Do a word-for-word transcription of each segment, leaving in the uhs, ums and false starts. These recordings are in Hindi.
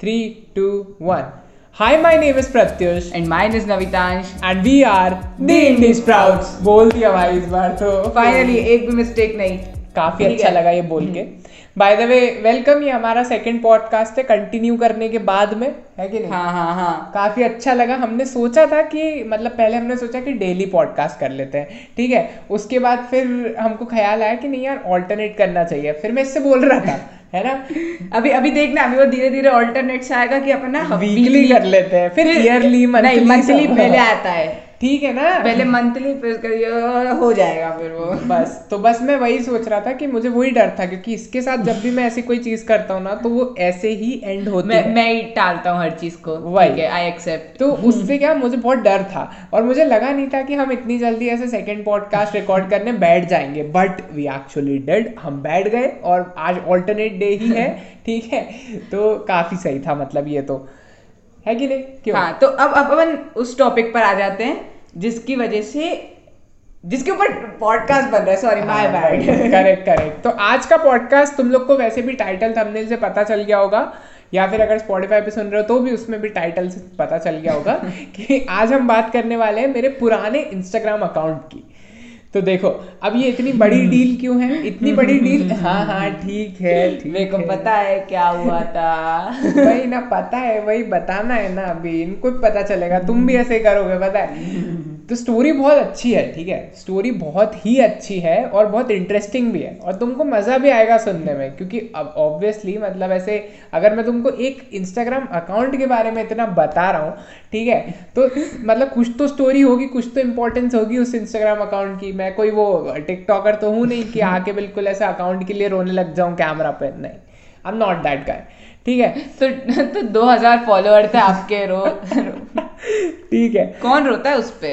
three, two, one. Hi, my name is Pratyush and mine is Navitansh and we are the Indie Sprouts. बोल दिया भाई इस बार तो फाइनली एक भी मिस्टेक नहीं। काफी अच्छा लगा ये बोल के। बाय द वे वेलकम, ये हमारा सेकंड पॉडकास्ट है कंटिन्यू करने के बाद में, है कि नहीं? हाँ हाँ हाँ काफी अच्छा लगा। हमने सोचा था कि मतलब पहले हमने सोचा कि डेली पॉडकास्ट कर लेते हैं, ठीक है। उसके बाद फिर हमको ख्याल आया कि नहीं यार ऑल्टरनेट करना चाहिए। फिर मैं इससे बोल रहा था है ना, अभी अभी देखना, अभी वो धीरे धीरे ऑल्टरनेट आएगा कि अपन ना वीकली कर लेते हैं, फिर ईयरली मंथली पहले आता है, ठीक है ना, पहले मंथली फिर हो जाएगा फिर वो बस। तो बस मैं वही सोच रहा था कि मुझे वही डर था क्योंकि इसके साथ जब भी मैं ऐसी कोई चीज करता हूँ ना तो वो ऐसे ही एंड होती है। मैं, मैं टालता हूँ हर चीज को, ठीक है, आई एक्सेप्ट। तो उससे क्या मुझे बहुत डर था और मुझे लगा नहीं था कि हम इतनी जल्दी ऐसे सेकेंड पॉडकास्ट रिकॉर्ड करने बैठ जाएंगे, बट वी एक्चुअली डिड, हम बैठ गए और आज ऑल्टरनेट डे ही है, ठीक है। तो काफी सही था, मतलब ये तो है कि नहीं, क्यों? हाँ, तो अब अपन उस टॉपिक पर आ जाते हैं जिसकी वजह से जिसके ऊपर पॉडकास्ट बन रहा है। Sorry my bad. Correct correct. तो आज का पॉडकास्ट तुम लोग को वैसे भी टाइटल थंबनेल से पता चल गया होगा, या फिर अगर स्पॉटिफाई पे सुन रहे हो तो भी उसमें भी टाइटल से पता चल गया होगा कि आज हम बात करने वाले हैं मेरे पुराने इंस्टाग्राम अकाउंट की। तो देखो अब ये इतनी बड़ी डील क्यों है, इतनी बड़ी डील। हाँ हाँ ठीक है, मेरे को पता है क्या हुआ था। वही ना, पता है, वही बताना है ना, अभी इनको पता चलेगा, तुम भी ऐसे करोगे, पता है। तो स्टोरी बहुत अच्छी है, ठीक है, स्टोरी बहुत ही अच्छी है और बहुत इंटरेस्टिंग भी है और तुमको मज़ा भी आएगा सुनने में, क्योंकि अब ऑब्वियसली मतलब ऐसे अगर मैं तुमको एक इंस्टाग्राम अकाउंट के बारे में इतना बता रहा हूँ, ठीक है, तो मतलब कुछ तो स्टोरी होगी, कुछ तो इम्पोर्टेंस होगी उस इंस्टाग्राम अकाउंट की। मैं कोई वो टिकटॉकर तो हूँ नहीं कि आके बिल्कुल ऐसे अकाउंट के लिए रोने लग जाऊँ कैमरा पे, नहीं, I am not that guy, ठीक है। तो तो दो हजार फॉलोअर्स है आपके, रो, ठीक है, कौन रोता है उस पे,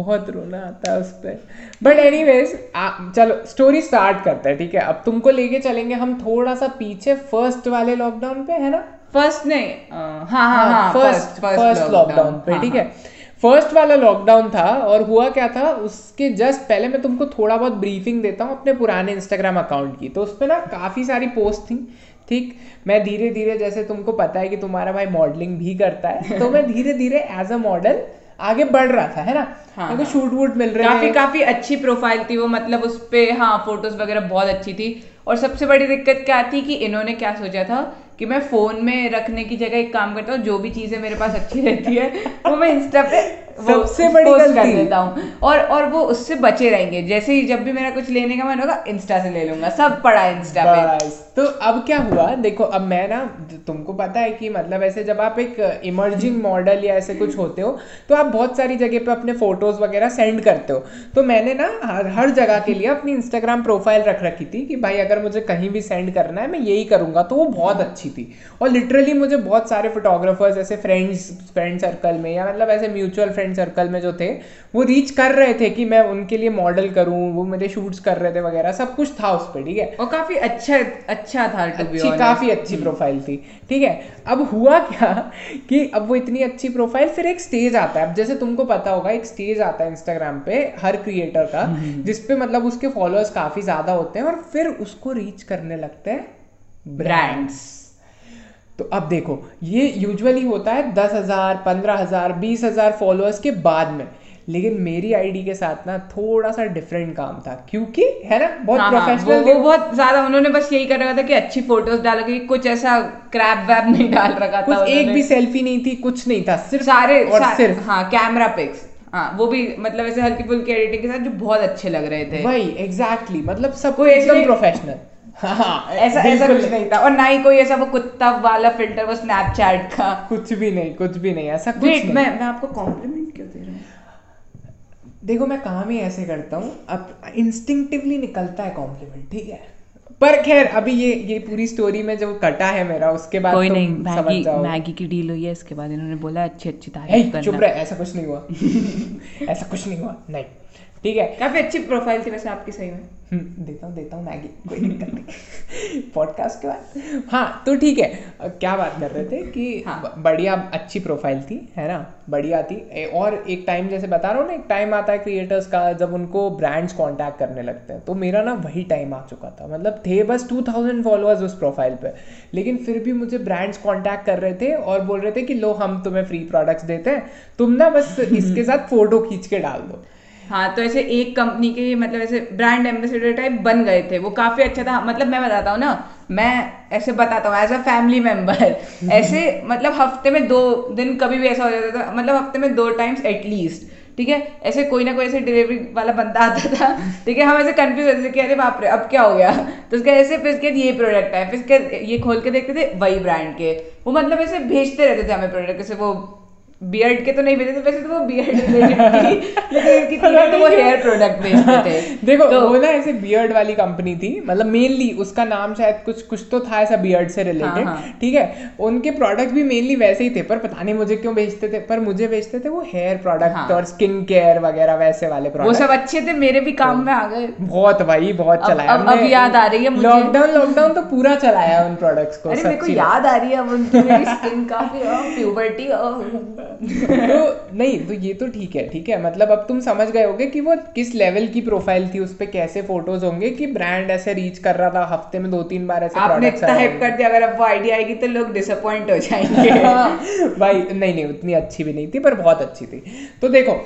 बहुत रोना आता है उस पे। बट एनीवेज चलो स्टोरी स्टार्ट करते हैं, ठीक है। अब तुमको लेके चलेंगे हम थोड़ा सा पीछे, फर्स्ट वाले लॉकडाउन पे, है ना, फर्स्ट नहीं हाँ हाँ हाँ फर्स्ट फर्स्ट लॉकडाउन पे, ठीक है। फर्स्ट वाला लॉकडाउन था और हुआ क्या था उसके जस्ट पहले मैं तुमको थोड़ा बहुत ब्रीफिंग देता हूँ अपने पुराने इंस्टाग्राम अकाउंट की। तो उस पर ना काफ़ी सारी पोस्ट थी, ठीक। मैं धीरे धीरे, जैसे तुमको पता है कि तुम्हारा भाई मॉडलिंग भी करता है, तो मैं धीरे धीरे एज अ मॉडल आगे बढ़ रहा था, है ना। हाँ, हाँ, शूट वूट मिल रहे काफी, काफी अच्छी प्रोफाइल थी वो, मतलब उस पर हाँ फोटोज वगैरह बहुत अच्छी थी। और सबसे बड़ी दिक्कत क्या थी कि इन्होंने क्या सोचा था कि मैं फोन में रखने की जगह एक काम करता हूँ, जो भी चीजें मेरे पास अच्छी रहती है वो मैं इंस्टा पे सबसे बड़ी गलती कर देता हूँ और और वो उससे बचे रहेंगे। जैसे ही जब भी मेरा कुछ लेने का मन होगा इंस्टा से ले लूंगा, सब पड़ा है इंस्टा पे। तो अब क्या हुआ देखो, अब मैं ना, तुमको पता है कि मतलब ऐसे जब आप एक इमर्जिंग मॉडल या ऐसे कुछ होते हो तो आप बहुत सारी जगह पे अपने फोटोज वगैरह सेंड करते हो। तो मैंने ना हर हर जगह के लिए अपनी इंस्टाग्राम प्रोफाइल रख रखी थी कि भाई अगर मुझे कहीं भी सेंड करना है मैं यही करूंगा। तो वो बहुत अच्छी थी और लिटरली मुझे बहुत सारे फोटोग्राफर्स ऐसे फ्रेंड्स फ्रेंड सर्कल में या मतलब ऐसे म्यूचुअल फ्रेंड सर्कल में जो थे वो रीच कर रहे थे कि मैं उनके लिए मॉडल करूं, वो मेरे शूट्स कर रहे थे वगैरह, सब कुछ था उस पर, ठीक है। और काफी अच्छा अच्छा था, अच्छी, काफी अच्छी प्रोफाइल थी, ठीक है। अब हुआ क्या कि अब वो इतनी अच्छी प्रोफाइल, फिर एक स्टेज आता है। अब जैसे तुमको पता होगा एक स्टेज आता है इंस्टाग्राम पे हर क्रिएटर का जिसपे मतलब उसके फॉलोअर्स काफी ज्यादा होते हैं और फिर उसको रीच करने लगते हैं ब्रांड्स। तो अब देखो ये यूजुअली होता है दस हज़ार पंद्रह हज़ार बीस हज़ार फॉलोअर्स के बाद में, लेकिन मेरी आईडी के साथ ना थोड़ा सा डिफरेंट काम था क्योंकि है ना बहुत प्रोफेशनल, वो बहुत ज़्यादा उन्होंने बस यही कर रखा था कि अच्छी फोटोज डालोगे, कुछ ऐसा क्रैप वैप नहीं डाल रखा था, एक भी सेल्फी नहीं थी, कुछ नहीं था, सिर्फ सारे और सिर्फ हाँ कैमरा पिक्स, हाँ वो भी मतलब ऐसे हल्की फुल्की एडिटिंग के साथ जो बहुत अच्छे लग रहे थे। वही एग्जैक्टली, मतलब सब कोई एकदम प्रोफेशनल, हाँ ऐसा ऐसा कुछ नहीं था। और ना ही कोई ऐसा वो कुत्ता वाला फिल्टर वो स्नैपचैट का, कुछ भी नहीं, कुछ भी नहीं ऐसा कुछ नहीं। मैं मैं आपको कॉम्प्लीमेंट क्यों दे रहा हूँ, देखो मैं काम ही ऐसे करता हूँ, अब इंस्टिंक्टिवली निकलता है कॉम्प्लीमेंट, ठीक है। पर खैर अभी ये ये पूरी स्टोरी में जो कटा है मेरा उसके बाद कोई नहीं, मैगी मैगी की डील हुई है, इसके बाद इन्होंने बोला अच्छी अच्छी तारीफ करना, चुप रहे, ऐसा कुछ नहीं हुआ ऐसा कुछ नहीं हुआ, नहीं ठीक है, काफी अच्छी प्रोफाइल थी वैसे आपकी सही में। देता हूँ देता हूँ मैगी, कोई दिक्कत नहीं पॉडकास्ट के बाद। हाँ तो ठीक है, क्या बात कर रहे थे कि हाँ। बढ़िया अच्छी प्रोफाइल थी है ना, बढ़िया थी। और एक टाइम जैसे बता रहा हूँ ना, एक टाइम आता है क्रिएटर्स का जब उनको ब्रांड्स कांटेक्ट करने लगते हैं, तो मेरा ना वही टाइम आ चुका था। मतलब थे बस टू थाउजेंड फॉलोअर्स उस प्रोफाइल पर, लेकिन फिर भी मुझे ब्रांड्स कॉन्टैक्ट कर रहे थे और बोल रहे थे कि लो हम तुम्हें फ्री प्रोडक्ट्स देते हैं, तुम ना बस इसके साथ फोटो खींच के डाल दो। हाँ तो ऐसे एक कंपनी के मतलब ऐसे ब्रांड एम्बेसडर टाइप बन गए थे, वो काफ़ी अच्छा था। मतलब मैं बताता हूँ ना, मैं ऐसे बताता हूँ एज अ फैमिली मेम्बर ऐसे मतलब हफ्ते में दो दिन कभी भी ऐसा हो जाता था, मतलब हफ्ते में दो टाइम्स एटलीस्ट, ठीक है। ऐसे कोई ना कोई ऐसे डिलीवरी वाला बंदा आता था, ठीक है। हम ऐसे कंफ्यूज होते थे कि अरे बाप रे अब क्या हो गया, तो उसके ऐसे फिर इसके ये प्रोडक्ट है, फिर इसके ये खोल के देखते थे वही ब्रांड के, वो मतलब ऐसे भेजते रहते थे हमें प्रोडक्ट। जैसे वो बियर्ड के तो नहीं भेजते थे, वैसे तो वो बियर्ड लेकिन तो वो हेयर प्रोडक्ट भेजते थे। देखो तो, वो ना ऐसे बियर्ड वाली कंपनी थी, मतलब मेनली उसका नाम शायद कुछ कुछ तो था ऐसा बियर्ड से रिलेटेड, ठीक है। उनके प्रोडक्ट भी मेनली वैसे ही थे, पर पता नहीं मुझे क्यों भेजते थे, पर मुझे भेजते थे वो हेयर प्रोडक्ट और स्किन केयर वगैरह वैसे वाले प्रोडक्ट। वो सब अच्छे थे, मेरे भी काम में आ गए बहुत भाई, बहुत चलाया। अब याद आ रही है मुझे, लॉकडाउन लॉकडाउन तो पूरा चलाया उन प्रोडक्ट्स को, मेरे को याद आ रही है अब उनकी स्किन काफी प्यूबर्टी। तो नहीं तो ये तो ठीक है, ठीक है। मतलब अब तुम समझ गए होगे कि वो किस लेवल की प्रोफाइल थी, उस पे कैसे फोटोज होंगे कि ब्रांड ऐसे रीच कर रहा था हफ्ते में दो तीन बार। ऐसे आपने इतना हाइप कर दिया, अगर आपको आइडिया आएगी तो लोग डिसअपॉइंट हो जाएंगे भाई। नहीं नहीं उतनी अच्छी भी नहीं थी, पर बहुत अच्छी थी। तो देखो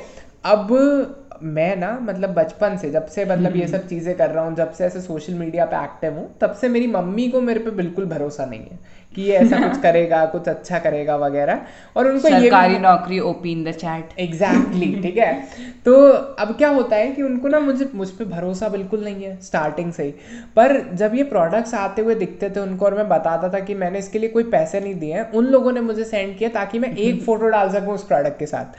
अब मैं ना मतलब बचपन से जब से मतलब ये सब चीज़ें कर रहा हूँ, जब से ऐसे सोशल मीडिया पे एक्टिव हूँ, तब से मेरी मम्मी को मेरे पे बिल्कुल भरोसा नहीं है कि ये ऐसा कुछ करेगा, कुछ अच्छा करेगा वगैरह। और उनको ये सरकारी नौकरी, OP in the chat, exactly, ठीक है। तो अब क्या होता है कि उनको ना मुझे मुझ पर भरोसा बिल्कुल नहीं है स्टार्टिंग से ही। पर जब ये प्रोडक्ट्स आते हुए दिखते थे उनको और मैं बताता था कि मैंने इसके लिए कोई पैसे नहीं दिए हैं, उन लोगों ने मुझे सेंड किया ताकि मैं एक फ़ोटो डाल सकूँ उस प्रोडक्ट के साथ,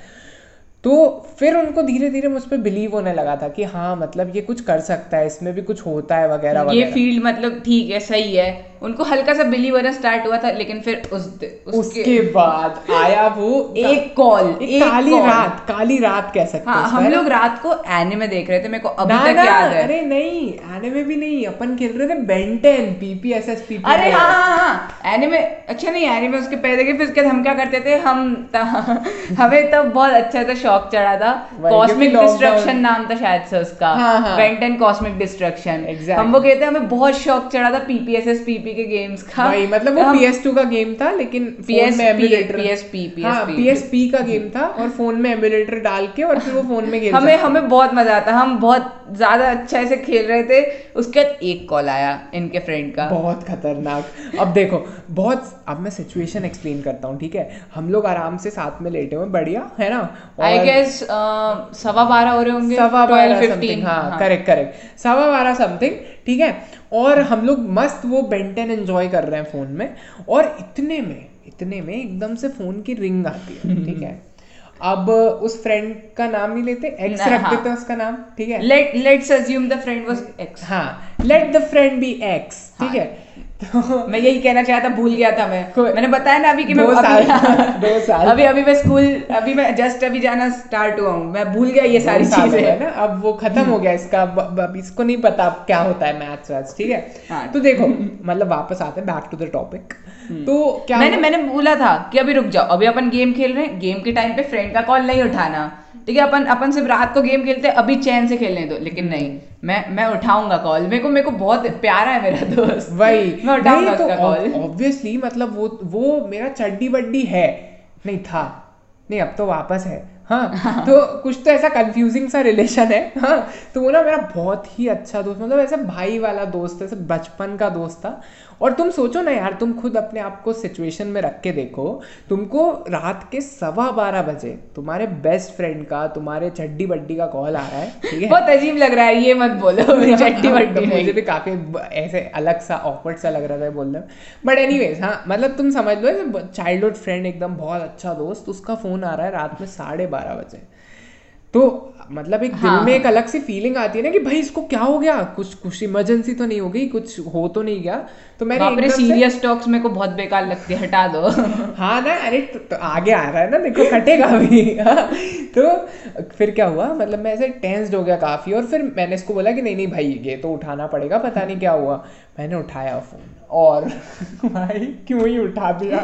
तो फिर उनको धीरे धीरे मुझ पर बिलीव होने लगा था कि हाँ मतलब ये कुछ कर सकता है, इसमें भी कुछ होता है वगैरह, ये फील्ड मतलब ठीक है, सही है। उनको हल्का सा बिलीव होना स्टार्ट हुआ था, लेकिन फिर उस उसके, उसके बाद आया वो एक कॉल, एक काली रात, काली रात कह सकते हैं। हाँ, हम लोग रात को एनिमे देख रहे थे, मेरे को अभी तक याद है। अरे नहीं एनिमे भी नहीं, अपन खेल रहे थे बेन टेन, पीपीएसएस। अरे हाँ हाँ एनिमे, अच्छा नहीं एनिमे उसके पहले के, फिर उसके बाद हम क्या करते थे, हम हमें तब बहुत अच्छा था, शौक चढ़ा था, कॉस्मिक डिस्ट्रक्शन नाम था शायद से उसका, बेन टेन कॉस्मिक डिस्ट्रक्शन, हम वो कहते हैं। हमें बहुत शौक चढ़ा था पीपीएसएस पीपी के गेम्स का, मतलब वो पी एस टू का गेम था लेकिन फोन में एमुलेटर, पी एस पी का गेम था और फोन में एमुलेटर डाल के और फिर वो फोन में गेम। हमें हमें बहुत मजा आता, हम बहुत ज्यादा अच्छा ऐसे खेल रहे थे। उसके बाद एक कॉल आया इनके फ्रेंड का, बहुत खतरनाक। अब देखो बहुत, अब मैं सिचुएशन एक्सप्लेन करता हूँ, ठीक है। हम लोग आराम से साथ में लेटे हुए, बढ़िया है ना, आई गेस सवा बारह हो रहे होंगे, सवा बारह समथिंग, हाँ करेक्ट करेक्ट सवा बारह समथिंग, ठीक है। और हम लोग मस्त वो बेंटन एंजॉय कर रहे हैं फोन में, और इतने में इतने में एकदम से फोन की रिंग आती है, ठीक है। अब उस फ्रेंड का नाम नहीं लेते, एक्स रख देते हैं उसका नाम, ठीक है। Let let's assume the friend was X, हां let the friend be X, ठीक है। तो मैं यही कहना चाहता, भूल गया था मैं मैंने बताया ना अभी कि मैं दो साल, दो साल अभी अभी मैं स्कूल, अभी मैं जस्ट अभी जाना स्टार्ट हुआ हूँ, मैं भूल गया ये सारी चीजें है ना, अब वो खत्म हो गया इसका, अब इसको नहीं पता क्या होता है मैथ्स वैथ्स, ठीक है। तो देखो मतलब वापस आते हैं बैक टू द टॉपिक। तो क्या मैंने मैंने बोला था कि अभी रुक जाओ, अभी अपन गेम खेल रहे हैं, गेम के टाइम पे फ्रेंड का कॉल नहीं उठाना, ठीक है। अपन अपन सिर्फ रात को गेम खेलते हैं, अभी चैन से खेलने दो। लेकिन नहीं, मैं मैं उठाऊंगा कॉल, मेरे को मेरे को बहुत प्यारा है मेरा दोस्त, वही मैं उठाऊंगा उसका कॉल ऑब्वियसली। मतलब वो वो मेरा चड्डी बड्डी है, नहीं था, नहीं अब तो वापस है, हाँ तो कुछ तो ऐसा कंफ्यूजिंग सा रिलेशन है, हाँ। तो वो ना मेरा बहुत ही अच्छा दोस्त, मतलब ऐसा भाई वाला दोस्त, ऐसा बचपन का दोस्त था। और तुम सोचो ना यार, तुम खुद अपने आप को सिचुएशन में रख के देखो, तुमको रात के सवा बारह बजे तुम्हारे बेस्ट फ्रेंड का, तुम्हारे चड्डी बड्डी का कॉल आ रहा है, ठीक है। बहुत अजीब लग रहा है, ये मत बोलो मेरी चड्डी बड्डी, मुझे भी काफ़ी ऐसे अलग सा ऑकवर्ड सा लग रहा था बोलना, बट एनीवेज हाँ मतलब तुम समझ लो, चाइल्डहुड फ्रेंड एकदम बहुत अच्छा दोस्त, उसका फ़ोन आ रहा है रात में साढ़े बारह बजे। तो मतलब एक हाँ. दिल में एक अलग सी फीलिंग आती है ना कि भाई इसको क्या हो गया, कुछ कुछ इमरजेंसी तो नहीं हो गई, कुछ हो तो नहीं गया। तो मैंने सीरियस टॉक्स मेरे को बहुत बेकार लगती है, हटा दो। हाँ ना, अरे तो, तो आगे आ रहा है ना, देखो कटेगा अभी। हाँ, तो फिर क्या हुआ, मतलब मैं ऐसे टेंस्ड हो गया काफ़ी। और फिर मैंने इसको बोला कि नहीं नहीं भाई ये तो उठाना पड़ेगा, पता नहीं क्या हुआ। मैंने उठाया फ़ोन, और भाई क्यों ही उठा दिया।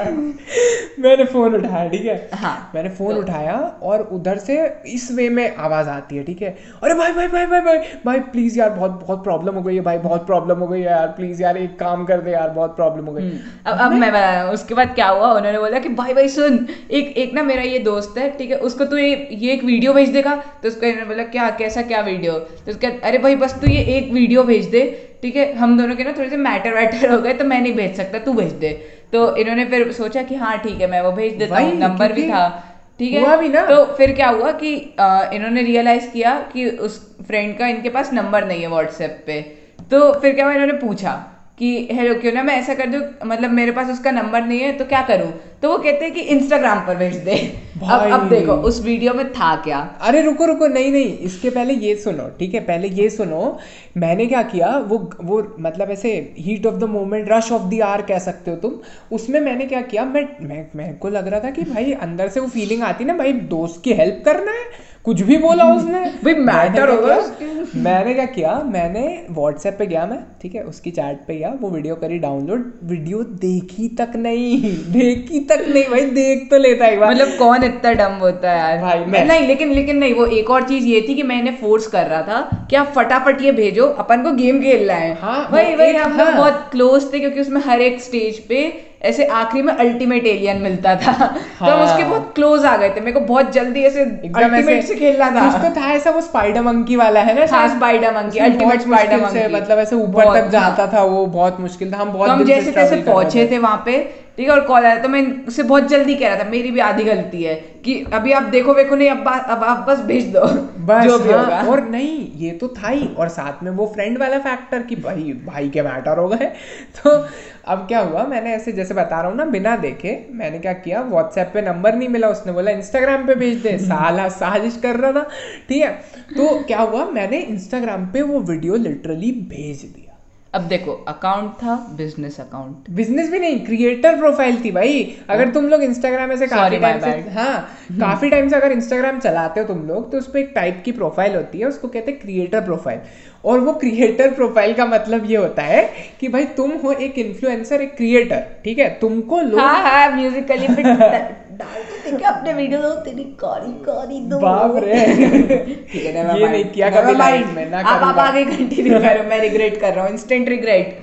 मैंने फ़ोन उठाया, ठीक है हाँ, मैंने फ़ोन तो उठाया और उधर से इस वे में आवाज़ आती है, ठीक है, अरे भाई भाई भाई भाई भाई भाई प्लीज़ यार, बहुत बहुत प्रॉब्लम हो गई है भाई, बहुत प्रॉब्लम हो गई है यार, प्लीज़ यार एक काम कर दे यार, बहुत प्रॉब्लम हो गई। अब अब मैं उसके बाद क्या हुआ, उन्होंने बोला कि भाई भाई सुन, एक एक ना मेरा ये दोस्त है, ठीक है, उसको तू ये ये एक वीडियो भेज देगा। तो उसको इन्होंने बोला क्या, कैसा क्या वीडियो। तो उसके अरे भाई बस तू ये एक वीडियो भेज दे, ठीक है, हम दोनों के ना थोड़े से मैटर वैटर हो गए तो मैं नहीं भेज सकता, तू भेज दे। तो इन्होंने फिर सोचा कि हाँ ठीक है मैं वो भेज देता हूँ, नंबर भी था, ठीक है, हुआ भी ना। तो फिर क्या हुआ कि आ, इन्होंने रियलाइज़ किया कि उस फ्रेंड का इनके पास नंबर नहीं है व्हाट्सएप पे। तो फिर क्या हुआ, इन्होंने पूछा कि हेलो क्यों ना मैं ऐसा कर दूँ, मतलब मेरे पास उसका नंबर नहीं है तो क्या करूँ। तो वो कहते हैं कि इंस्टाग्राम पर भेज दे। अब अब देखो उस वीडियो में था क्या। अरे रुको रुको, नहीं नहीं इसके पहले ये सुनो, ठीक है, पहले ये सुनो मैंने क्या किया। वो वो मतलब ऐसे heat of the moment, rush of the hour कह सकते हो तुम, उसमें मैंने क्या किया, मैं मैं मेरे को लग रहा था कि भाई अंदर से वो फीलिंग आती ना भाई दोस्त की हेल्प करना है, कुछ भी बोला उसने भाई मैटर होगा। मैंने क्या किया, मैंने व्हाट्सएप पे गया मैं, ठीक है, उसकी चैट पे गया, वो वीडियो करी डाउनलोड, वीडियो देखी तक नहीं, देखी तक नहीं भाई, देख तो लेता एक बार, मतलब कौन इतना डम होता है यार भाई मैं नहीं। लेकिन लेकिन नहीं, वो एक और चीज़ ये थी कि मैंने फोर्स कर रहा था कि आप फटाफट ये भेजो, अपन को गेम खेलना है। हाँ भाई भाई हम लोग बहुत क्लोज थे क्योंकि उसमें हर एक स्टेज पे ऐसे आखिरी में अल्टीमेट एलियन मिलता था। हाँ। तो हम उसके बहुत क्लोज आ गए थे, मेरे को बहुत जल्दी ऐसे अल्टीमेट से खेलना था। उसको था ऐसा वो स्पाइडर मंकी वाला है ना, हाँ spider monkey, ultimate spider monkey, मतलब ऐसे ऊपर तक जाता था, वो बहुत मुश्किल था। हम बहुत हम जैसे तैसे पहुंचे थे वहाँ पे, ठीक है, और कॉल आया तो मैं उससे बहुत जल्दी कह रहा था मेरी भी आधी गलती है कि अभी आप देखो देखो नहीं, अब अब आप बस भेज दो बस जो भी होगा। और नहीं ये तो था ही, और साथ में वो फ्रेंड वाला फैक्टर कि भाई भाई के मैटर हो गए। तो अब क्या हुआ, मैंने ऐसे जैसे बता रहा हूँ ना, बिना देखे मैंने क्या किया, व्हाट्सएप पे नंबर नहीं मिला, उसने बोला इंस्टाग्राम पे भेज दे, साला साजिश कर रहा था, ठीक है। तो क्या हुआ, मैंने इंस्टाग्राम पे वो वीडियो लिटरली भेज दिया। अब देखो अकाउंट था बिजनेस अकाउंट, बिजनेस भी नहीं, क्रिएटर प्रोफाइल थी भाई। अगर तुम लोग इंस्टाग्राम ऐसे काफी टाइम से हाँ काफी टाइम से अगर इंस्टाग्राम चलाते हो तुम लोग, तो उस पर एक टाइप की प्रोफाइल होती है, उसको कहते हैं क्रिएटर प्रोफाइल। और वो क्रिएटर प्रोफाइल का मतलब ये होता है कि भाई तुम हो एक इन्फ्लुएंसर, एक क्रिएटर, ठीक है, तुमको लोग हाँ हाँ म्यूजिकली फिट डालते थे अपने वीडियो, तेरी कॉरी कॉरी दो बाप रे। ठीक है ना, ये नहीं किया कभी लाइफ में ना, आप आप आगे कंटिन्यू करो, मैं रिग्रेट कर रहा हूँ, इंस्टेंट रिग्रेट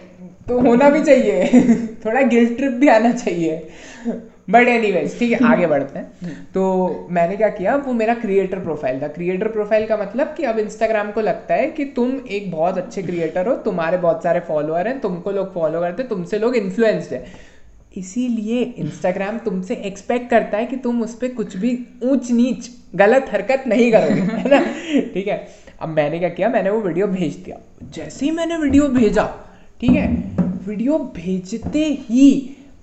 तो होना भी चाहिए, थोड़ा गिल्ट ट्रिप भी आना चाहिए, बट एनीवेज ठीक है आगे बढ़ते हैं। तो मैंने क्या किया, वो मेरा क्रिएटर प्रोफाइल था। क्रिएटर प्रोफाइल का मतलब कि अब इंस्टाग्राम को लगता है कि तुम एक बहुत अच्छे क्रिएटर हो, तुम्हारे बहुत सारे फॉलोअर हैं, तुमको लोग फॉलो करते हैं, तुमसे लोग इन्फ्लुएंस्ड हैं, इसीलिए इंस्टाग्राम तुमसे एक्सपेक्ट करता है कि तुम उस पर कुछ भी ऊंच नीच गलत हरकत नहीं करोगे, है ना, ठीक है। अब मैंने क्या किया, मैंने वो वीडियो भेज दिया। जैसे ही मैंने वीडियो भेजा, ठीक है, वीडियो भेजते ही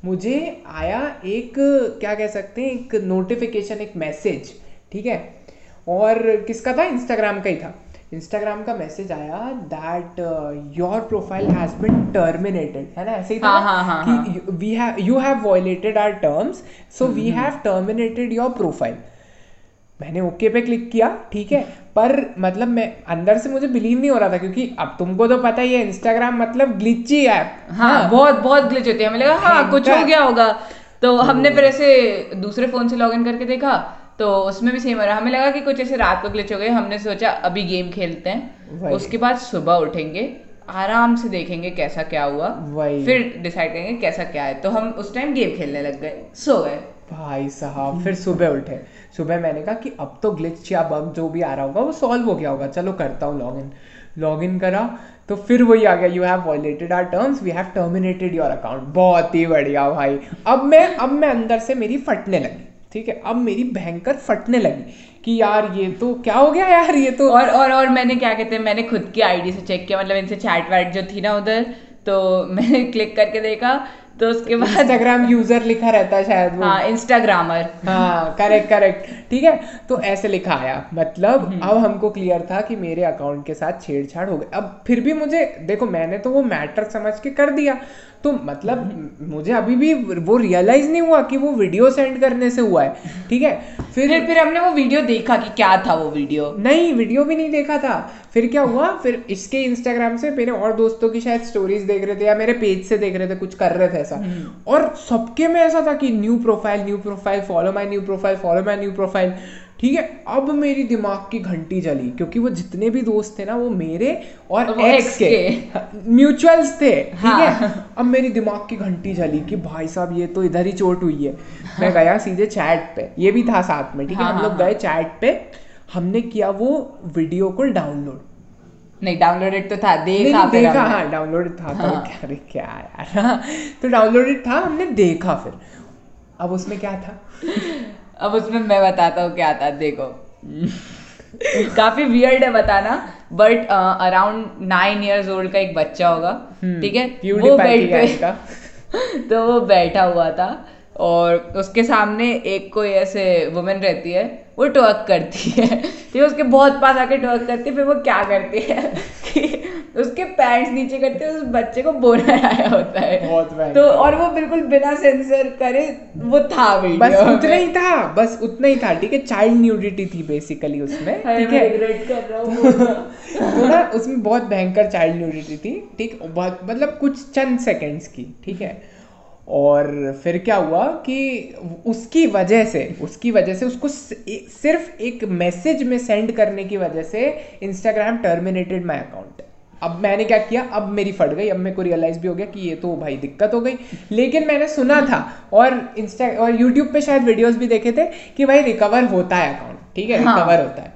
मुझे आया एक क्या कह सकते हैं, एक नोटिफिकेशन, एक मैसेज, ठीक है, और किसका था, इंस्टाग्राम का ही था। इंस्टाग्राम का मैसेज आया that your profile has been terminated, है ना, ऐसे ही था कि we have you have violated our terms, so we have terminated your profile. मैंने ओके पे क्लिक किया, ठीक है, पर मतलब मैं अंदर से मुझे बिलीव नहीं हो रहा था क्योंकि अब तुमको तो पता ही है इंस्टाग्राम मतलब ग्लिची ऐप। हाँ बहुत बहुत ग्लिच होती है, हमें लगा हाँ कुछ हो गया होगा। तो हमने फिर ऐसे दूसरे फोन से लॉगिन करके देखा तो उसमें भी सेम हो रहा, हमें लगा कि कुछ ऐसे रात को ग्लिच हो गए। हमने सोचा अभी गेम खेलते हैं, उसके बाद सुबह उठेंगे, आराम से देखेंगे कैसा क्या हुआ, फिर डिसाइड करेंगे कैसा क्या है। तो हम उस टाइम गेम खेलने लग गए, सो गए भाई साहब। फिर सुबह उठे, सुबह मैंने कहा कि अब तो ग्लिच या बग जो भी आ रहा होगा वो सॉल्व हो गया होगा, चलो करता हूँ लॉगिन। लॉगिन करा तो फिर वही आ गया, you have violated our terms, we have terminated your account. बहुत ही बढ़िया भाई। अब मैं अब मैं अंदर से मेरी फटने लगी, ठीक है, अब मेरी भयंकर फटने लगी कि यार ये तो क्या हो गया यार, ये तो और और और मैंने क्या कहते हैं, मैंने खुद की आईडी से चेक किया, मतलब इनसे चैट वैट जो थी ना उधर, तो मैंने क्लिक करके देखा तो उसके बाद इंस्टाग्राम यूजर लिखा रहता है शायद, हाँ इंस्टाग्रामर, हाँ करेक्ट करेक्ट ठीक है। तो ऐसे लिखा आया, मतलब अब हमको क्लियर था कि मेरे अकाउंट के साथ छेड़छाड़ हो गई। अब फिर भी मुझे देखो मैंने तो वो मैटर समझ के कर दिया, तो मतलब मुझे अभी भी वो रियलाइज नहीं हुआ कि वो वीडियो सेंड करने से हुआ है, ठीक है। फिर फिर, फिर हमने वो वीडियो देखा कि क्या था वो वीडियो, नहीं वीडियो भी नहीं देखा था। फिर क्या हुआ, फिर इसके इंस्टाग्राम से मेरे और दोस्तों की शायद स्टोरीज देख रहे थे या मेरे पेज से देख रहे थे, कुछ कर रहे थे ऐसा, और सबके में ऐसा था कि new profile new profile follow my new profile follow my new profile, ठीक है। अब मेरी दिमाग की घंटी चली, क्योंकि वो जितने भी दोस्त थे ना वो मेरे और वो एक्स के, के। म्यूचुअल्स थे, ठीक हाँ। है। अब मेरी दिमाग की घंटी चली कि भाई साहब ये तो इधर ही चोट हुई है। हाँ। मैं गया सीधे चैट पे, ये भी था साथ में, ठीक है। हाँ, हम लोग गए चैट पे, हमने किया वो वीडियो को डाउनलोड, नहीं डाउनलोडेड तो था, देखा नहीं, देखा हाँ डाउनलोडेड था, अरे क्या यार, तो डाउनलोडेड था, हमने देखा। फिर अब उसमें क्या था, अब उसमें मैं बताता हूँ क्या था। देखो काफी वियर्ड है बताना, but around nine years old का एक बच्चा होगा, ठीक है, वो बेड पे तो वो बैठा हुआ था और उसके सामने एक कोई ऐसे वुमेन रहती है, वो टॉक करती है, फिर उसके बहुत पास आके टॉक करती है। फिर वो क्या करती है कि उसके पैंट्स नीचे करते उस बच्चे को बोला आया होता है, तो और वो बिल्कुल बिना सेंसर करे वो था, बस उतना ही था, बस उतना ही था, ठीक है। चाइल्ड न्यूडिटी थी बेसिकली उसमें, ठीक है। रिग्रेट कर रहा हूं तो ना उसमें बहुत भयंकर चाइल्ड न्यूडिटी थी, ठीक, बहुत मतलब कुछ चंद सेकेंड्स की, ठीक है। और फिर क्या हुआ कि उसकी वजह से उसकी वजह से उसको सिर्फ एक मैसेज में सेंड करने की वजह से इंस्टाग्राम टर्मिनेटेड माई अकाउंट। अब मैंने क्या किया, अब मेरी फट गई, अब मेरे को रियलाइज भी हो गया कि ये तो भाई दिक्कत हो गई। लेकिन मैंने सुना था और इंस्टा और यूट्यूब पे शायद वीडियोस भी देखे थे कि भाई रिकवर होता है अकाउंट, ठीक है, हाँ। रिकवर होता है।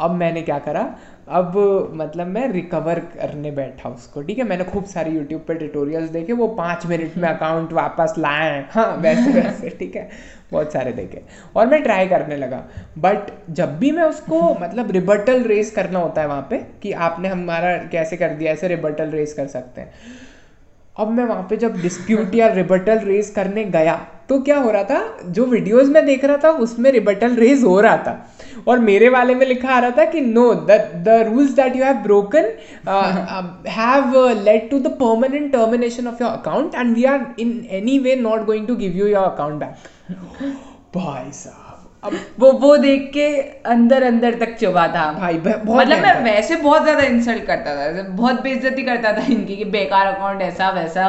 अब मैंने क्या करा, अब मतलब मैं रिकवर करने बैठा उसको, ठीक है। मैंने खूब सारे यूट्यूब पे ट्यूटोरियल्स देखे, वो पाँच मिनट में अकाउंट वापस लाए, हाँ वैसे वैसे, ठीक है, बहुत सारे देखे और मैं ट्राई करने लगा। बट जब भी मैं उसको मतलब रिबटल रेस करना होता है वहाँ पे कि आपने हमारा कैसे कर दिया, ऐसे रिबटल रेस कर सकते हैं। अब मैं वहाँ पे जब डिस्प्यूट या रिबटल रेस करने गया तो क्या हो रहा था, जो वीडियोस में देख रहा था उसमें रिबटल रेस हो रहा था और मेरे वाले में लिखा आ रहा था कि no the the rules that you have broken have led to the permanent termination of your account and we are in any way not going to give you your account back. भाई साहब, अब वो वो देख के अंदर अंदर तक चुभा था भाई, मतलब मैं वैसे बहुत ज्यादा इंसल्ट करता था, बहुत बेइज्जती करता था इनकी कि बेकार अकाउंट ऐसा वैसा,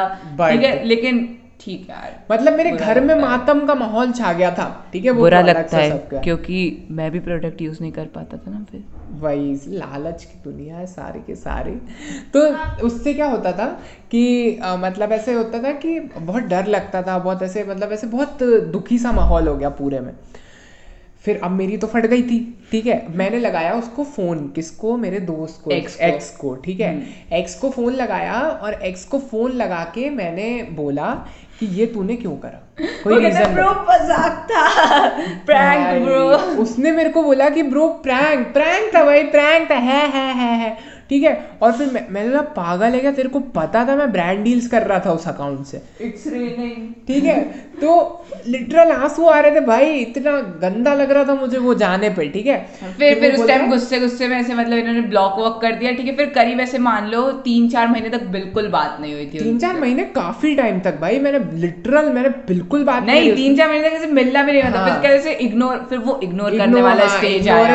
ठीक है। लेकिन ठीक है यार, मतलब मेरे घर में मातम का माहौल छा गया था, ठीक है। वो बुरा लगता है क्योंकि मैं भी प्रोडक्ट यूज नहीं कर पाता था ना, फिर वही लालच की दुनिया है सारे के सारे। तो उससे क्या होता था कि आ, मतलब ऐसे होता था कि बहुत डर लगता था, बहुत ऐसे मतलब ऐसे बहुत दुखी सा माहौल हो गया पूरे में। फिर अब मेरी तो फट गई थी, ठीक है। मैंने लगाया उसको फ़ोन, किसको, मेरे दोस्त को, एक्स को, ठीक है। एक्स को फ़ोन लगाया और एक्स को फ़ोन लगा के मैंने बोला कि ये तूने क्यों करा, कोई रीजन, ब्रो मजाक था, प्रैंक ब्रो। उसने मेरे को बोला कि ब्रो प्रैंक प्रैंक था भाई, प्रैंक था, है है है है, ठीक है। और फिर मैं, मैंने ना पागल है क्या, तेरे को पता था मैं ब्रांड डील्स कर रहा था उस अकाउंट से, इट्स रेनिंग, ठीक है। तो लिटरल आंसू आ रहे थे भाई, इतना गंदा लग रहा था मुझे वो जाने पे, ठीक है। फिर फिर उस टाइम गुस्से गुस्से में ऐसे मतलब इन्होंने ब्लॉक वॉक कर दिया, ठीक है। फिर करीब ऐसे मान लो तीन चार महीने तक बिल्कुल बात नहीं हुई थी, तीन चार महीने काफी टाइम तक भाई, मैंने लिटरल मैंने बिल्कुल बात नहीं, तीन चार महीने तक मिलना भी नहीं होता, फिर ऐसे इग्नोर, फिर वो इग्नोर करने वाला स्टेज आया,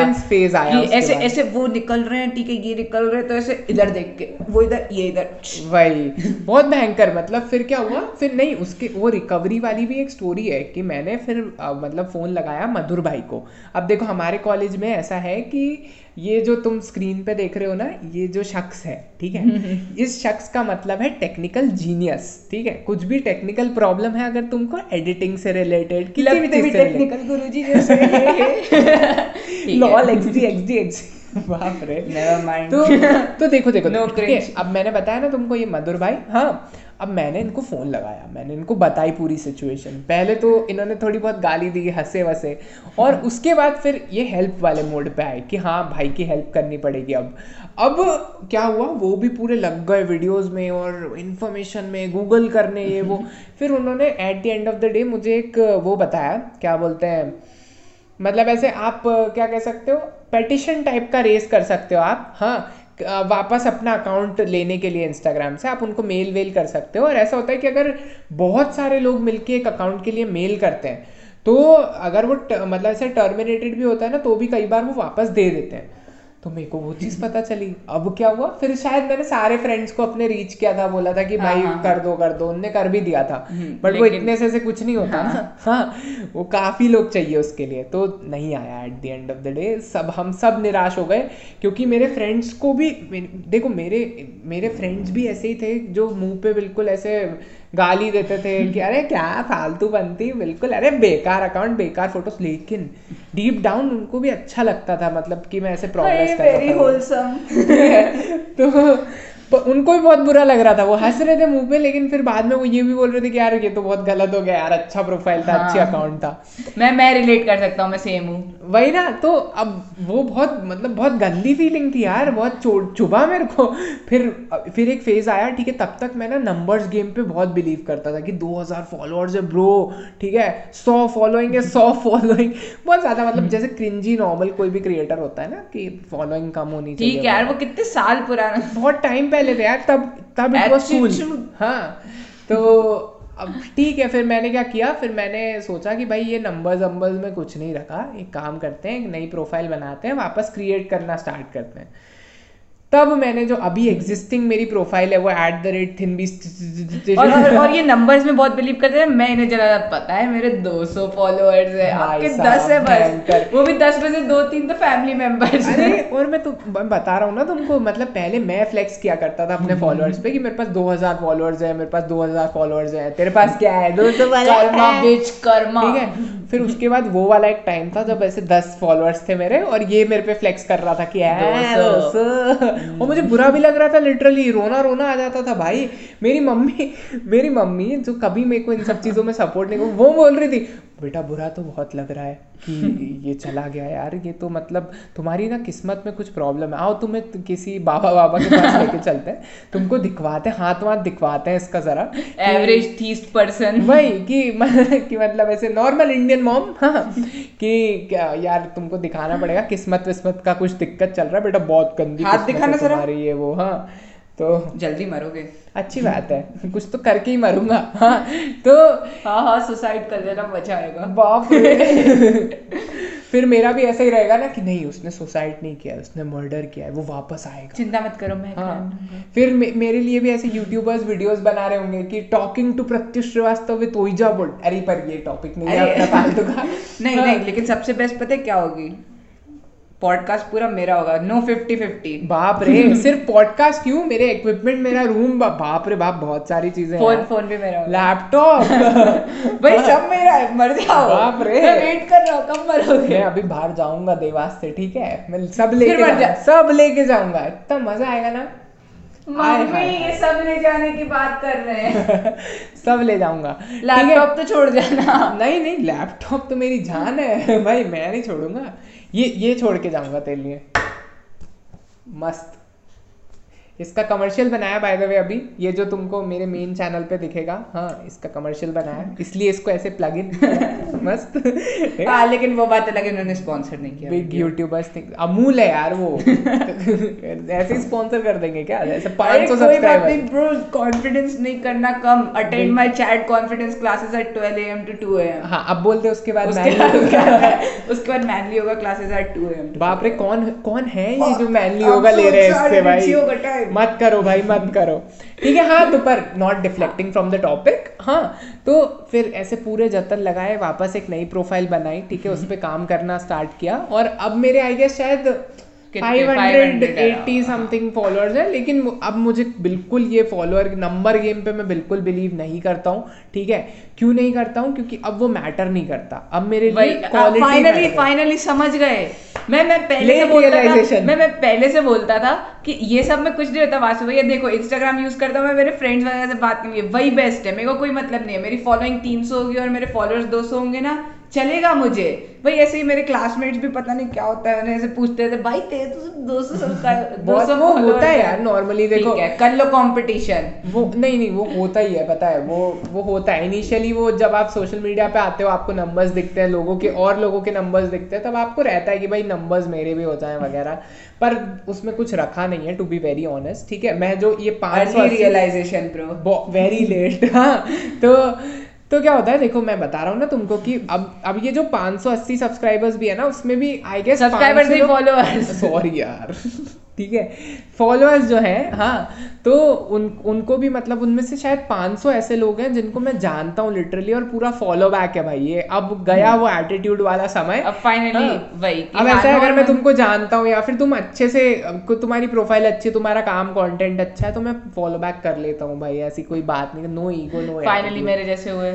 ऐसे ऐसे वो निकल रहे हैं, ठीक है, ये निकल रहे, तो ऐसे इधर देख के वो इधर, ये इधर, वही बहुत भयंकर। मतलब फिर क्या हुआ, फिर नहीं उसके वो रिकवरी वाली भी एक स्टोरी है कि मैंने फिर आ, मतलब फोन लगाया मधुर भाई को। अब देखो हमारे कॉलेज में ऐसा है कि ये जो तुम स्क्रीन पे देख रहे हो ना, ये जो शख्स है, ठीक है, इस शख्स का मतलब है टेक्निकल जीनियस, ठीक है। कुछ भी टेक्निकल प्रॉब्लम है अगर तुमको एडिटिंग से रिलेटेड, किसी भी चीज से टेक्निकल गुरुजी जैसे लॉल एक्सडी एक्सडी बाप रे, नेवर माइंड। तो तो देखो देखो, नो क्रिंज। अब मैंने बताया ना तुमको ये मधुर भाई, हाँ। अब मैंने इनको फ़ोन लगाया, मैंने इनको बताई पूरी सिचुएशन। पहले तो इन्होंने थोड़ी बहुत गाली दी, हंसे वसे, और उसके बाद फिर ये हेल्प वाले मोड पे आए कि हाँ भाई की हेल्प करनी पड़ेगी। अब अब क्या हुआ, वो भी पूरे लग गए वीडियोस में और इन्फॉर्मेशन में, गूगल करने ये वो। फिर उन्होंने at the end of the day मुझे एक वो बताया, क्या बोलते हैं, मतलब ऐसे आप क्या कह सकते हो, पेटिशन टाइप का रेस कर सकते हो आप, हाँ, वापस अपना अकाउंट लेने के लिए इंस्टाग्राम से। आप उनको मेल वेल कर सकते हो। और ऐसा होता है कि अगर बहुत सारे लोग मिलके एक अकाउंट के लिए मेल करते हैं तो अगर वो मतलब ऐसे टर्मिनेटेड भी होता है ना, तो भी कई बार वो वापस दे देते हैं। तो मेरे को वो चीज़ पता चली। अब क्या हुआ, फिर शायद मैंने सारे फ्रेंड्स को अपने रीच किया था, बोला था कि भाई हाँ, कर दो कर दो, उनने कर भी दिया था, बट वो इतने से से कुछ नहीं होता हाँ, ना हाँ, वो काफ़ी लोग चाहिए उसके लिए, तो नहीं आया। At the end of the day सब हम सब निराश हो गए, क्योंकि मेरे फ्रेंड्स को भी देखो, मेरे मेरे फ्रेंड्स भी ऐसे ही थे जो मुँह पे बिल्कुल ऐसे गाली देते थे कि अरे क्या फालतू बनती, बिल्कुल अरे बेकार अकाउंट, बेकार फोटोज। लेकिन डीप डाउन उनको भी अच्छा लगता था, मतलब कि मैं ऐसे प्रोग्रेस कर रहा हूँ। तो उनको भी बहुत बुरा लग रहा था, वो हंस रहे थे मुंह पे, लेकिन फिर बाद में वो ये भी बोल रहे थे कि यार ये तो बहुत गलत हो गया यार, अच्छा प्रोफाइल था, अच्छा अकाउंट था। मैं मैं रिलेट कर सकता हूँ, मैं सेम हूँ, वही ना। तो अब वो बहुत मतलब बहुत गंदी फीलिंग थी यार, बहुत चुभा मेरे को। फिर फिर एक फेज आया, ठीक है, तब तक मैं ना नंबर्स गेम पे बहुत बिलीव करता था कि दो हज़ार फॉलोअर्स है ब्रो, ठीक है, सौ फॉलोइंग है, सौ फॉलोइंग बहुत ज़्यादा, मतलब जैसे क्रिंजी नॉर्मल कोई भी क्रिएटर होता है ना कि फॉलोइंग कम होनी चाहिए। ठीक है यार, वो कितने साल पुराना, बहुत टाइम यार, तब तब हाँ। तो अब ठीक है, फिर मैंने क्या किया, फिर मैंने सोचा कि भाई ये नंबर्स नंबर्स में कुछ नहीं रखा, एक काम करते हैं, एक नई प्रोफाइल बनाते हैं, वापस क्रिएट करना स्टार्ट करते हैं। तब मैंने जो अभी एग्जिस्टिंग मेरी प्रोफाइल है वो at the rate thin B, और ये नंबर्स में बहुत बिलीव करते हैं। मैं इन्हें जरा पता है मेरे दो सौ फॉलोअर्स है, आपके दस है बस, वो भी दस में से दो तीन तो फैमिली मेंबर्स हैं। और मैं तो बता रहा हूँ ना तुमको, मतलब पहले मैं फ्लेक्स किया करता था अपने फॉलोअर्स पे कि मेरे पास दो हज़ार फॉलोअर्स है, मेरे पास दो हज़ार फॉलोअर्स है, तेरे पास क्या है, दो सौ कर्मा, ठीक है। फिर उसके बाद वो वाला एक टाइम था जब ऐसे दस फॉलोअर्स थे मेरे, और ये मेरे पे फ्लेक्स कर रहा था कि और मुझे बुरा भी लग रहा था, लिटरली रोना रोना आ जाता था भाई। मेरी मम्मी मेरी मम्मी जो कभी मेरे को इन सब चीज़ों में सपोर्ट नहीं, वो बोल रही थी बेटा बुरा तो बहुत लग रहा है कि ये चला गया यार, ये तो मतलब तुम्हारी ना किस्मत में कुछ प्रॉब्लम है, आओ तुम्हें किसी बाबा बाबा के पास लेके चलते हैं, तुमको दिखवाते हैं, हाथ वाथ दिखवाते हैं इसका ज़रा एवरेज थीस्ट पर्सन भाई कि कि मतलब ऐसे नॉर्मल इंडियन मॉम हाँ कि यार तुमको दिखाना पड़ेगा, किस्मत विस्मत का कुछ दिक्कत चल रहा है बेटा, बहुत गंदी हाथ दिखाना तुम्हारी ये वो हाँ, तो जल्दी मरोगे, अच्छी बात है कुछ तो करके ही मरूंगा हाँ, तो हाँ हाँ सुसाइड कर लेना मजा आएगा बाप रे। फिर मेरा भी ऐसा ही रहेगा ना कि नहीं उसने सुसाइड नहीं किया, उसने मर्डर किया है, वो वापस आएगा, चिंता मत करो मैं हाँ। फिर मे, मेरे लिए भी ऐसे यूट्यूबर्स वीडियोस बना रहे होंगे कि talking to Pratyush Srivastava with Ouija bolt, अरे पर ये टॉपिक नहीं है अपना फालतू का नहीं नहीं, लेकिन सबसे बेस्ट पता है क्या होगी, पॉडकास्ट पूरा मेरा होगा, नो फिफ्टी फिफ्टी बाप रे सिर्फ पॉडकास्ट क्यों, मेरे इक्विपमेंट, मेरा रूम, बाप रे बाप बहुत सारी चीजें, फोन फोन भी मेरा, लैपटॉप भाई सब मेरा है, मर जाओ बाप रे, मैं वेट कर रहा हूँ कब मरोगे। मैं अभी बाहर जाऊंगा देवास से, ठीक है, मैं सब लेके सब लेके जाऊंगा, इतना मजा आएगा ना, मम्मी ये सब ले जाने की बात कर रहे हैं सब ले जाऊंगा, लैपटॉप तो छोड़ जाना, नहीं नहीं लैपटॉप तो मेरी जान है भाई, मैं नहीं छोड़ूंगा, ये ये छोड़ के जाऊंगा तेरे लिए मस्त। इसका कमर्शियल बनाया बाय द वे, अभी ये जो तुमको मेरे मेन चैनल पे दिखेगा हाँ, इसका कमर्शियल बनाया, इसलिए इसको ऐसे प्लग इन मस्त आ, लेकिन वो बात अलग है उन्होंने स्पॉन्सर नहीं किया, बिग यूट्यूबर्स थिंक अमूल है यार वो ऐसे ही स्पॉन्सर कर देंगे क्या, ऐसे पाँच सौ सब्सक्राइबर ब्रो, कॉन्फिडेंस नहीं करना कम, attend my chat confidence classes at twelve A M to two A M हाँ, अब बोलते उसके बाद उसके बाद मैनली होगा classes at two A M. बाप रे कौन कौन है ये जो मैनली होगा ले रहे हैं इससे भाई, मत करो भाई मत करो, ठीक है हाँ। तो पर not deflecting from the topic हाँ, तो फिर ऐसे पूरे जतन लगाए, वापस एक नई प्रोफाइल बनाई, ठीक है, उस पर काम करना स्टार्ट किया, और अब मेरे आई गेस शायद फाइव एटी समथिंग फॉलोअर्स है। लेकिन अब मुझे बिल्कुल ये फॉलोअर नंबर गेम पे मैं बिल्कुल बिलीव नहीं करता हूँ, ठीक है, क्यों नहीं करता हूँ, क्योंकि अब वो मैटर नहीं करता, अब मेरे लिए फाइनली फाइनली समझ गए मैं मैं पहले से बोलता था मैं मैं पहले से बोलता था कि ये सब में कुछ नहीं होता वासु भैया, देखो इंस्टाग्राम यूज करता हूँ मैं, मेरे फ्रेंड्स वगैरह से बात नहीं है, वही बेस्ट है, मेरे को कोई मतलब नहीं है, मेरी फॉलोइंग तीन सौ होगी और मेरे फॉलोअर्स दो सौ होंगे ना, चलेगा मुझे। भाई ऐसे ही मेरे क्लासमेट्स भी पता नहीं क्या होता है, ऐसे पूछते थे भाई तेरे तो सिर्फ दो सौ बहुत वो होता है यार नॉर्मली, देखो कर लो कंपटीशन, वो नहीं नहीं वो होता ही है, पता है वो वो होता है इनिशियली, वो जब आप सोशल मीडिया पे आते हो आपको नंबर्स दिखते हैं लोगों के और लोगों के नंबर्स दिखते हैं तब आपको रहता है कि भाई नंबर्स मेरे भी हो जाए वगैरह, पर उसमें कुछ रखा नहीं है टू बी वेरी ऑनेस्ट, ठीक है। मैं जो ये पाँच रियलाइजेशन प्रो वेरी लेट, हाँ तो तो क्या होता है देखो मैं बता रहा हूँ ना तुमको कि अब अब ये जो पाँच सौ अस्सी सब्सक्राइबर्स भी है ना उसमें भी आई गेस सब्सक्राइबर्स नहीं फॉलोअर्स सॉरी यार ठीक है फॉलोअर्स जो हैं, हाँ तो उन उनको भी मतलब उनमें से शायद पाँच सौ ऐसे लोग हैं जिनको मैं जानता हूँ लिटरली, और पूरा फॉलो बैक है भाई, ये अब गया वो एटीट्यूड वाला समय, अब फाइनली वही अब ऐसा है अगर मैं तुमको जानता हूँ या फिर तुम अच्छे से तुम्हारी प्रोफाइल अच्छी, तुम्हारा काम कंटेंट अच्छा है तो मैं फॉलो बैक कर लेता हूँ भाई, ऐसी कोई बात नहीं, नो ईगो नो फाइनली मेरे जैसे हुए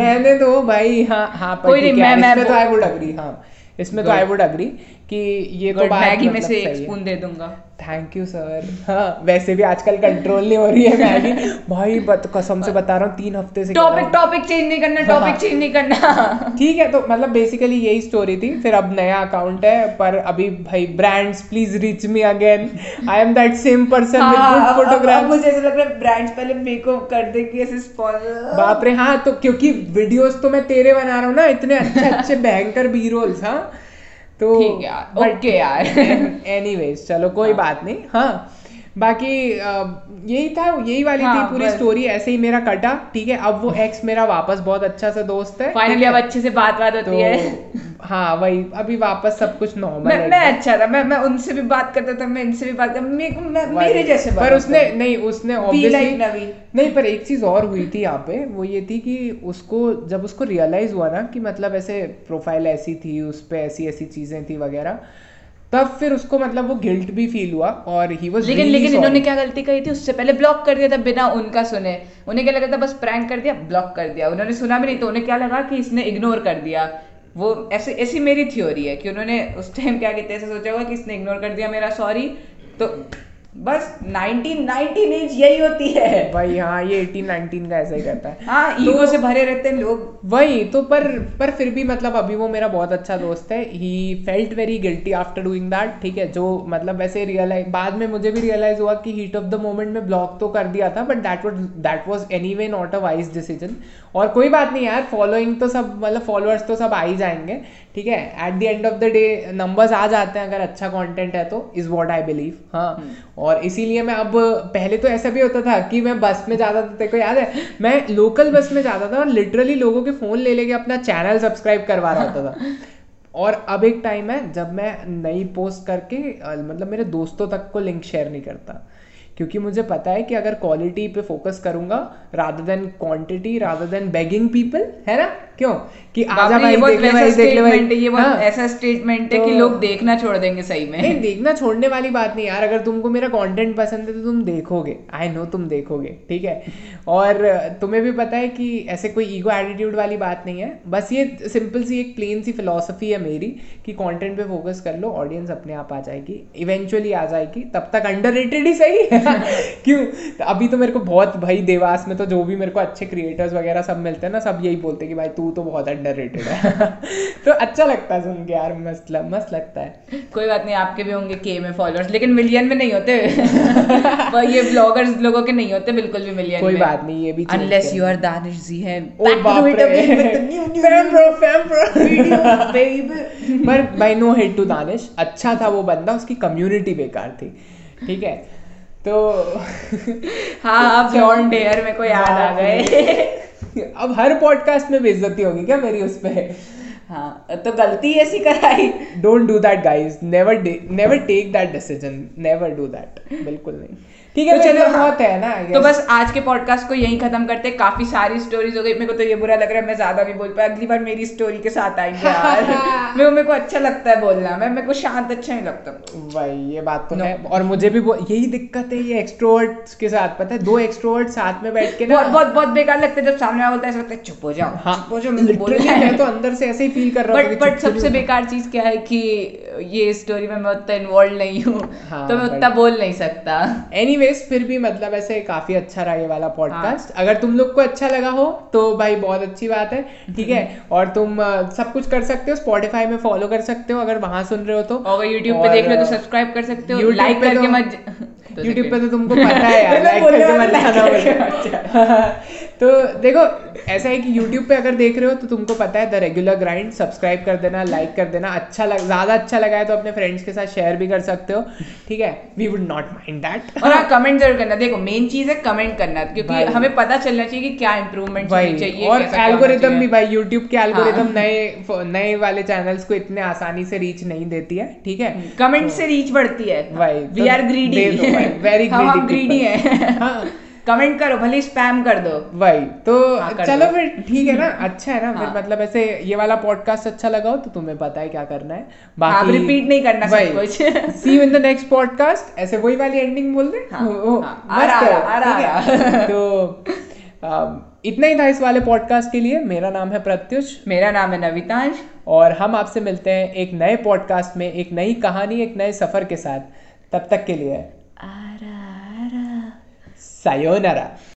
रहने दो भाई, हाँ हाँ कोई नहीं तो आई वुड अग्री, हाँ इसमें तो आई वुड अग्री कि ये तो मैगी में से एक स्पून दे दूंगा, थैंक यू सर। हाँ वैसे भी आजकल कंट्रोल नहीं हो रही है मैगी भाई, बत, कसम से बता रहा हूँ तीन हफ्ते से टॉपिक टॉपिक चेंज नहीं करना, टॉपिक हाँ। चेंज नहीं करना ठीक है, तो मतलब बेसिकली यही स्टोरी थी। फिर अब नया अकाउंट है पर अभी भाई brands please reach me again, I am that same person with good photograph. मुझे ऐसा लग रहा है ब्रांड्स पहले मेकअप कर देंगे ऐसे स्पॉन्सर, बाप रे हाँ, तो क्योंकि वीडियोस तो मैं तेरे बना रहा हूँ ना, इतने अच्छे अच्छे भयंकर बी रोल्स, हाँ तो ठीक है यार, ओके यार एनीवेज चलो कोई हाँ। बात नहीं, हाँ बाकी यही था, यही वाली हाँ, थी पूरी स्टोरी, ऐसे ही मेरा कटा, ठीक है। अब वो एक्स मेरा वापस बहुत अच्छा सा दोस्त है फाइनली, अब अच्छे से बात बात होती तो, है हाँ वही, अभी वापस सब कुछ नॉर्मल है। मैं अच्छा था, मैं मैं उनसे भी बात करता था, मैं इनसे भी बात करता मैं, मैं, मेरे जैसे बात पर उसने नहीं उसने ऑब्वियसली नहीं, पर एक चीज और हुई थी यहाँ पे, वो ये थी कि उसको जब उसको रियलाइज हुआ ना कि मतलब ऐसे प्रोफाइल ऐसी थी, उस पर ऐसी ऐसी चीजें थी वगैरह, तब फिर उसको मतलब वो गिल्ट भी फील हुआ और ही वाज लेकिन really लेकिन sorry. इन्होंने क्या गलती कही थी, उससे पहले ब्लॉक कर दिया था बिना उनका सुने, उन्हें क्या लगा था बस प्रैंक कर दिया, ब्लॉक कर दिया, उन्होंने सुना भी नहीं, तो उन्हें क्या लगा कि इसने इग्नोर कर दिया, वो ऐसे ऐसी मेरी थ्योरी है कि उन्होंने उस टाइम क्या कहते ऐसा सोचा होगा कि इसने इग्नोर कर दिया मेरा सॉरी, तो बस नाइनटीन नाइनटीन एज यही होती है भाई, हाँ ये अठारह उन्नीस का ऐसा ही करता है, हाँ ईगो से भरे रहते हैं लोग वही तो, पर पर फिर भी मतलब अभी वो मेरा बहुत अच्छा दोस्त है, he felt very guilty after doing that, ठीक है। जो मतलब वैसे रियलाइज बाद में मुझे भी रियलाइज हुआ कि हीट ऑफ द मोमेंट में ब्लॉक तो कर दिया था, but that was that was anyway not a wise decision, और कोई बात नहीं यार, फॉलोइंग तो सब मतलब फॉलोअर्स तो सब आ ही जाएंगे, ठीक है। At the end of the day numbers आ जाते हैं अगर अच्छा कंटेंट है तो, इज व्हाट आई बिलीव, हाँ। और इसीलिए मैं अब, पहले तो ऐसा भी होता था कि मैं बस में जाता था, तेरे को याद है मैं लोकल बस में जाता था और लिटरली लोगों के फोन ले लेके अपना चैनल सब्सक्राइब करवा रहा होता था और अब एक टाइम है जब मैं नई पोस्ट करके मतलब मेरे दोस्तों तक को लिंक शेयर नहीं करता, क्योंकि मुझे पता है कि अगर क्वालिटी पे फोकस करूंगा rather than quantity, rather than begging people, है ना, क्यों कि आजा भाई देख ले भाई देख ले भाई, ये बहुत ऐसा स्टेटमेंट है कि लोग देखना छोड़ देंगे। सही में नहीं, देखना छोड़ने वाली बात नहीं यार, अगर तुमको मेरा कंटेंट पसंद है तो तुम देखोगे, आई नो तुम देखोगे, ठीक है। और तुम्हें भी पता है कि ऐसे कोई ईगो एटीट्यूड वाली बात नहीं है, बस ये सिंपल सी एक प्लेन सी फिलॉसफी है मेरी कि कंटेंट पे फोकस कर लो, ऑडियंस अपने आप आ जाएगी, इवेंचुअली आ जाएगी, तब तक अंडररेटेड ही सही है क्यों। अभी तो मेरे को बहुत भाई देवास में तो जो भी मेरे को अच्छे क्रिएटर्स वगैरह सब मिलते हैं ना, सब यही बोलते हैं कि भाई तू तो बहुत अंडररेटेड है तो अच्छा लगता है सुन के यार, मस्त मस्त लगता है। कोई बात नहीं, आपके भी होंगे के में फॉलोअर्स, लेकिन मिलियन में नहीं होते ये ब्लॉगर्स लोगों के नहीं होते बिल्कुल भी मिलियन, कोई बात नहीं, ये भी unless you are Danish ji है। पर भाई नो हेट टू दानिश, अच्छा था वो बंदा, उसकी कम्युनिटी बेकार थी, ठीक है। तो हाँ आप जॉन डेयर मेरे को याद आ गए अब हर पॉडकास्ट में बेइज्जती होगी क्या मेरी उस पर? हाँ तो गलती ऐसी कराई, don't do that guys, never never take that decision, never do that, बिल्कुल नहीं, ठीक है। तो चलो बहुत है ना, तो बस आज के पॉडकास्ट को यहीं खत्म करते, काफी सारी स्टोरीज हो गई, मेरे को तो ये बुरा लग रहा है मैं ज्यादा भी बोल पाया, अगली बार मेरी स्टोरी के साथ आएंगे यार मैं मेरे को अच्छा लगता है बोलना, मैं मेरे को शांत अच्छा नहीं लगता भाई, ये बात तो है। और मुझे भी यही दिक्कत है, ये एक्सट्रोवर्ट्स के साथ, पता है दो एक्सट्रोवर्ट साथ में बैठ के बहुत बहुत बहुत बेकार लगता है, जब सामने वाला बोलता है ऐसा लगता है चुप हो जाओ, चुप हो जाओ, मैं तो अंदर से ऐसे ही फील कर रहा हूँ। बट सबसे बेकार चीज क्या है कि ये स्टोरी में मैं उतना इन्वॉल्व नहीं हूँ हाँ, तो मैं उतना बोल नहीं सकता। एनीवेज फिर भी मतलब ऐसे काफी अच्छा रहा ये वाला पॉडकास्ट। हाँ। अगर तुम लोग को अच्छा लगा हो तो भाई बहुत अच्छी बात है, ठीक है। और तुम सब कुछ कर सकते हो, स्पॉटिफाई में फॉलो कर सकते हो अगर वहां सुन रहे हो तो, और यूट्यूब पे देख रहे हो तो सब्सक्राइब कर सकते हो, लाइक करके मत। यूट्यूब पे तो तुमको पता है यार लाइक करके मत। तो देखो ऐसा है कि यूट्यूब पे अगर देख रहे हो तो तुमको पता है द रेगुलर ग्राइंड, सब्सक्राइब कर देना, लाइक कर देना। अच्छा लग ज़्यादा अच्छा लगा है तो अपने फ्रेंड्स के साथ शेयर भी कर सकते हो, ठीक है, we would not mind that. और हाँ, कमेंट जरूर करना। देखो मेन चीज़ है कमेंट करना, क्योंकि हमें पता चलना चाहिए कि क्या इम्प्रूवमेंट चाहिए। और एल्गोरिदम भी भाई, यूट्यूब के एल्गोरिदम नए नए वाले चैनल्स को इतने आसानी से रीच नहीं देती है, ठीक है। कमेंट से रीच बढ़ती है भाई, we are greedy, very greedy है। कमेंट करो, भले स्पैम कर दो भाई तो हाँ, चलो फिर ठीक है ना, अच्छा है ना हाँ। फिर मतलब ऐसे ये वाला पॉडकास्ट अच्छा लगा हो तो तुम्हें पता है क्या करना है, बाकी आप रिपीट नहीं करना सब कुछ। See you in the next podcast, ऐसे वही वाली एंडिंग बोल दे हाँ, ओ, हाँ, आ रहा, आ रहा, आ रहा। तो आ, इतना ही था इस वाले पॉडकास्ट के लिए। मेरा नाम है प्रत्युष, मेरा नाम है नवितांश, और हम आपसे मिलते हैं एक नए पॉडकास्ट में, एक नई कहानी, एक नए सफर के साथ। तब तक के लिए Sayonara।